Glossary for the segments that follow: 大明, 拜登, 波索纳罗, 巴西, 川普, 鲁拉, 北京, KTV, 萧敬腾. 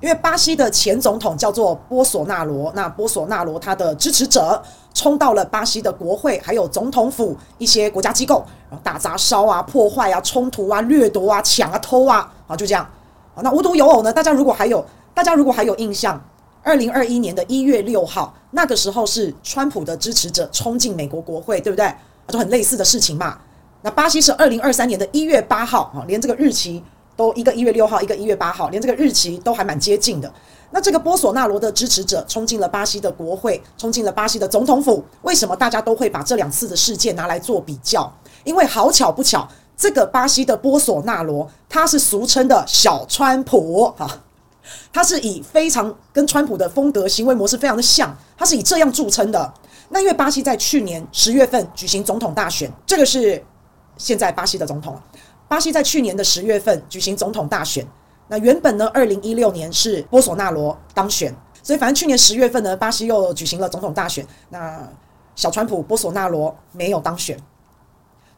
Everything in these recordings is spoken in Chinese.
因为巴西的前总统叫做波索纳罗，那波索纳罗他的支持者冲到了巴西的国会，还有总统府一些国家机构，然后打砸烧啊、破坏啊、冲突啊、掠夺啊、抢啊、偷啊，啊就这样。那无独有偶呢，大家如果还有印象，2021年的1月6号，那个时候是川普的支持者冲进美国国会，对不对？就很类似的事情嘛。那巴西是2023年的1月8号，连这个日期。都一个1月6号，一个1月8号，连这个日期都还蛮接近的。那这个波索纳罗的支持者冲进了巴西的国会，冲进了巴西的总统府。为什么大家都会把这两次的事件拿来做比较？因为好巧不巧，这个巴西的波索纳罗他是俗称的小川普啊，他是以非常跟川普的风格、行为模式非常的像，他是以这样著称的。那因为巴西在去年10月份举行总统大选，这个是现在巴西的总统。巴西在去年的10月份举行总统大选，那原本呢，2016年是波索纳罗当选，所以反正去年10月份呢，巴西又举行了总统大选，那小川普波索纳罗没有当选，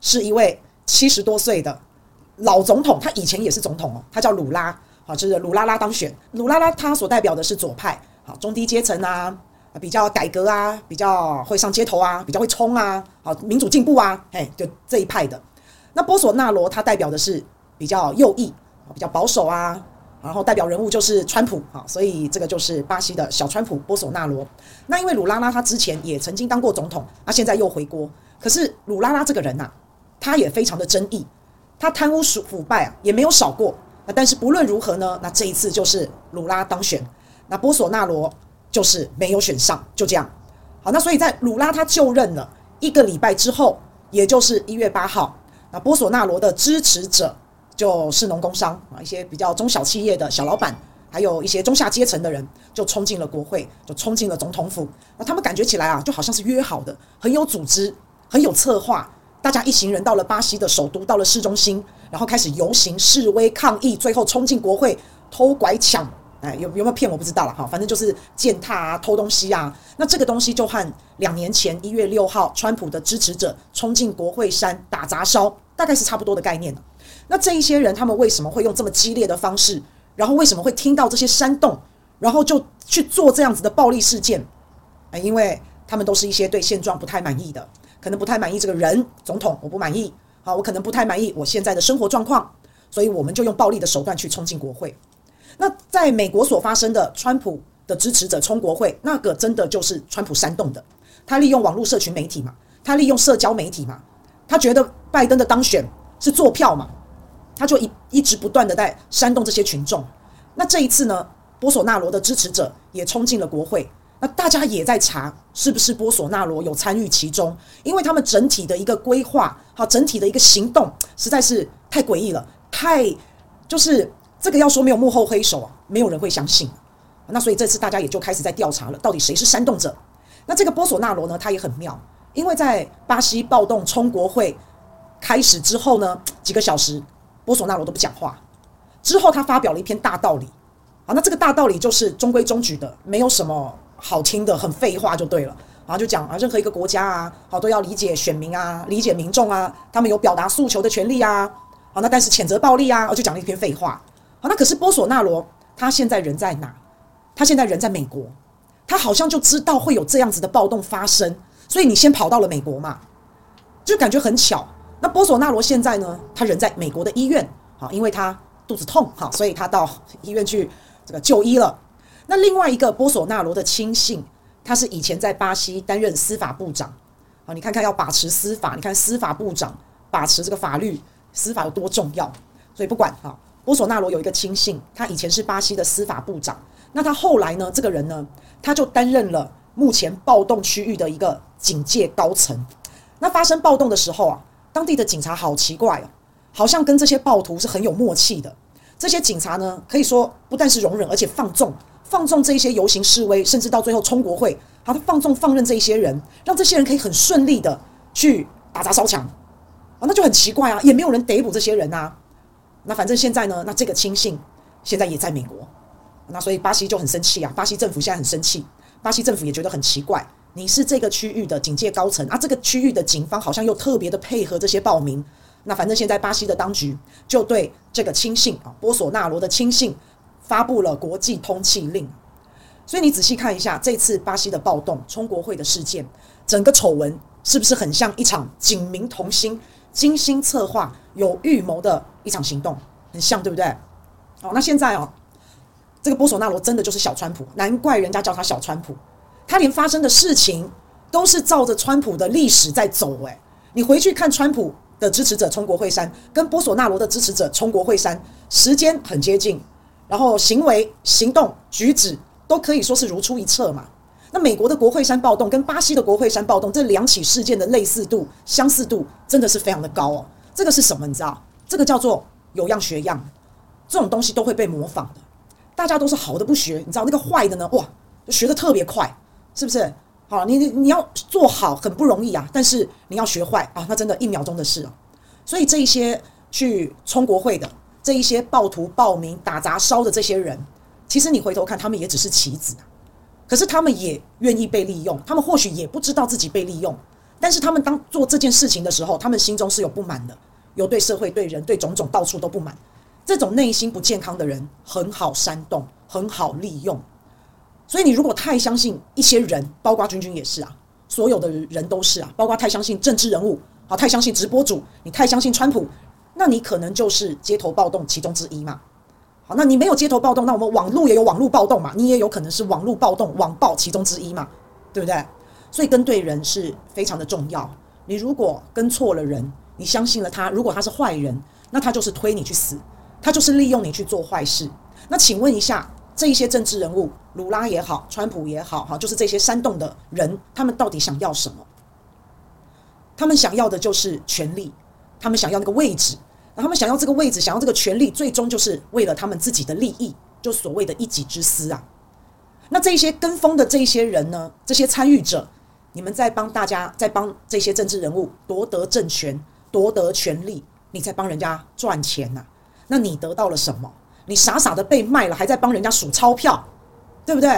是一位70多岁的老总统，他以前也是总统哦，他叫鲁拉，好，就是鲁拉拉当选，鲁拉拉他所代表的是左派，好，中低阶层啊。比较改革啊，比较会上街头啊，比较会冲啊，好，民主进步啊，嘿，就这一派的。那波索纳罗他代表的是比较右翼，比较保守啊，然后代表人物就是川普啊，所以这个就是巴西的小川普波索纳罗。那因为鲁拉拉他之前也曾经当过总统，他现在又回国。可是鲁拉拉这个人啊，他也非常的争议，他贪污腐败啊也没有少过。那但是不论如何呢，那这一次就是鲁拉当选，那波索纳罗。就是没有选上，就这样。好，那所以在鲁拉他就任了1个礼拜之后，也就是1月8号，那波索纳罗的支持者就士农工商啊，一些比较中小企业的小老板，还有一些中下阶层的人，就冲进了国会，就冲进了总统府。那他们感觉起来啊，就好像是约好的，很有组织，很有策划。大家一行人到了巴西的首都，到了市中心，然后开始游行示威抗议，最后冲进国会偷拐抢。哎，有没有骗我不知道了哈，反正就是践踏啊、偷东西啊。那这个东西就和2年前1月6号川普的支持者冲进国会山打砸烧，大概是差不多的概念。那这一些人他们为什么会用这么激烈的方式，然后为什么会听到这些煽动，然后就去做这样子的暴力事件？因为他们都是一些对现状不太满意的，可能不太满意这个人总统，我不满意，好，我可能不太满意我现在的生活状况，所以我们就用暴力的手段去冲进国会。那在美国所发生的川普的支持者冲国会，那个真的就是川普煽动的。他利用网络社群媒体嘛，他利用社交媒体嘛，他觉得拜登的当选是做票嘛，他就一直不断的在煽动这些群众。那这一次呢，波索纳罗的支持者也冲进了国会，那大家也在查是不是波索纳罗有参与其中，因为他们整体的一个规划和整体的一个行动实在是太诡异了，就是。这个要说没有幕后黑手啊，没有人会相信。那所以这次大家也就开始在调查了，到底谁是煽动者？那这个波索纳罗呢，他也很妙，因为在巴西暴动冲国会开始之后呢，几个小时波索纳罗都不讲话，之后他发表了一篇大道理。好，那这个大道理就是中规中矩的，没有什么好听的，很废话就对了。然后就讲啊，任何一个国家啊，好都要理解选民啊，理解民众啊，他们有表达诉求的权利啊。好，那但是谴责暴力啊，就讲了一篇废话。好，那可是波索纳罗他现在人在哪？他现在人在美国，他好像就知道会有这样子的暴动发生，所以你先跑到了美国嘛，就感觉很巧。那波索纳罗现在呢，他人在美国的医院，好，因为他肚子痛，好，所以他到医院去这个就医了。那另外一个波索纳罗的亲信，他是以前在巴西担任司法部长，好，你看看要把持司法，你看司法部长把持这个法律，司法有多重要，所以不管哈。波索纳罗有一个亲信，他以前是巴西的司法部长，那他后来呢，这个人呢，他就担任了目前暴动区域的一个警戒高层。那发生暴动的时候啊，当地的警察好奇怪哦，好像跟这些暴徒是很有默契的。这些警察呢，可以说不但是容忍，而且放纵这一些游行示威，甚至到最后冲国会，他放任这一些人，让这些人可以很顺利的去打砸烧抢啊，那就很奇怪啊，也没有人逮捕这些人啊。那反正现在呢，那这个亲信现在也在美国，那所以巴西就很生气啊，巴西政府现在很生气，巴西政府也觉得很奇怪，你是这个区域的警戒高层啊，这个区域的警方好像又特别的配合这些暴民，那反正现在巴西的当局就对这个亲信啊，波索纳罗的亲信发布了国际通缉令。所以你仔细看一下这次巴西的暴动、冲国会的事件，整个丑闻是不是很像一场警民同心、精心策划、有预谋的一场行动？很像，对不对？哦，那现在哦，这个波索纳罗真的就是小川普，难怪人家叫他小川普。他连发生的事情都是照着川普的历史在走。哎，你回去看川普的支持者冲国会山，跟波索纳罗的支持者冲国会山，时间很接近，然后行为、行动、举止都可以说是如出一辙嘛。那美国的国会山暴动跟巴西的国会山暴动这两起事件的类似度、相似度真的是非常的高哦。这个是什么？你知道？这个叫做有样学样，这种东西都会被模仿的。大家都是好的不学，你知道那个坏的呢？哇，就学得特别快，是不是？好，你要做好很不容易啊，但是你要学坏啊，那真的一秒钟的事啊。所以这一些去冲国会的、这一些暴徒、暴民、打砸烧的这些人，其实你回头看，他们也只是棋子啊。可是他们也愿意被利用，他们或许也不知道自己被利用，但是他们当做这件事情的时候，他们心中是有不满的，有对社会、对人、对种种到处都不满。这种内心不健康的人很好煽动，很好利用。所以你如果太相信一些人，包括君君也是啊，所有的人都是啊，包括太相信政治人物，好，太相信直播主，你太相信川普，那你可能就是街头暴动其中之一嘛。好，那你没有街头暴动，那我们网路也有网路暴动嘛，你也有可能是网路暴动、网暴其中之一嘛，对不对？所以跟对人是非常的重要。你如果跟错了人，你相信了他，如果他是坏人，那他就是推你去死，他就是利用你去做坏事。那请问一下，这一些政治人物，卢拉也好，川普也好，就是这些煽动的人，他们到底想要什么？他们想要的就是权力，他们想要那个位置，他们想要这个位置，想要这个权力，最终就是为了他们自己的利益，就所谓的一己之私啊。那这些跟风的这些人呢，这些参与者，你们在帮这些政治人物夺得政权、夺得权力，你在帮人家赚钱啊。那你得到了什么？你傻傻的被卖了，还在帮人家数钞票，对不对？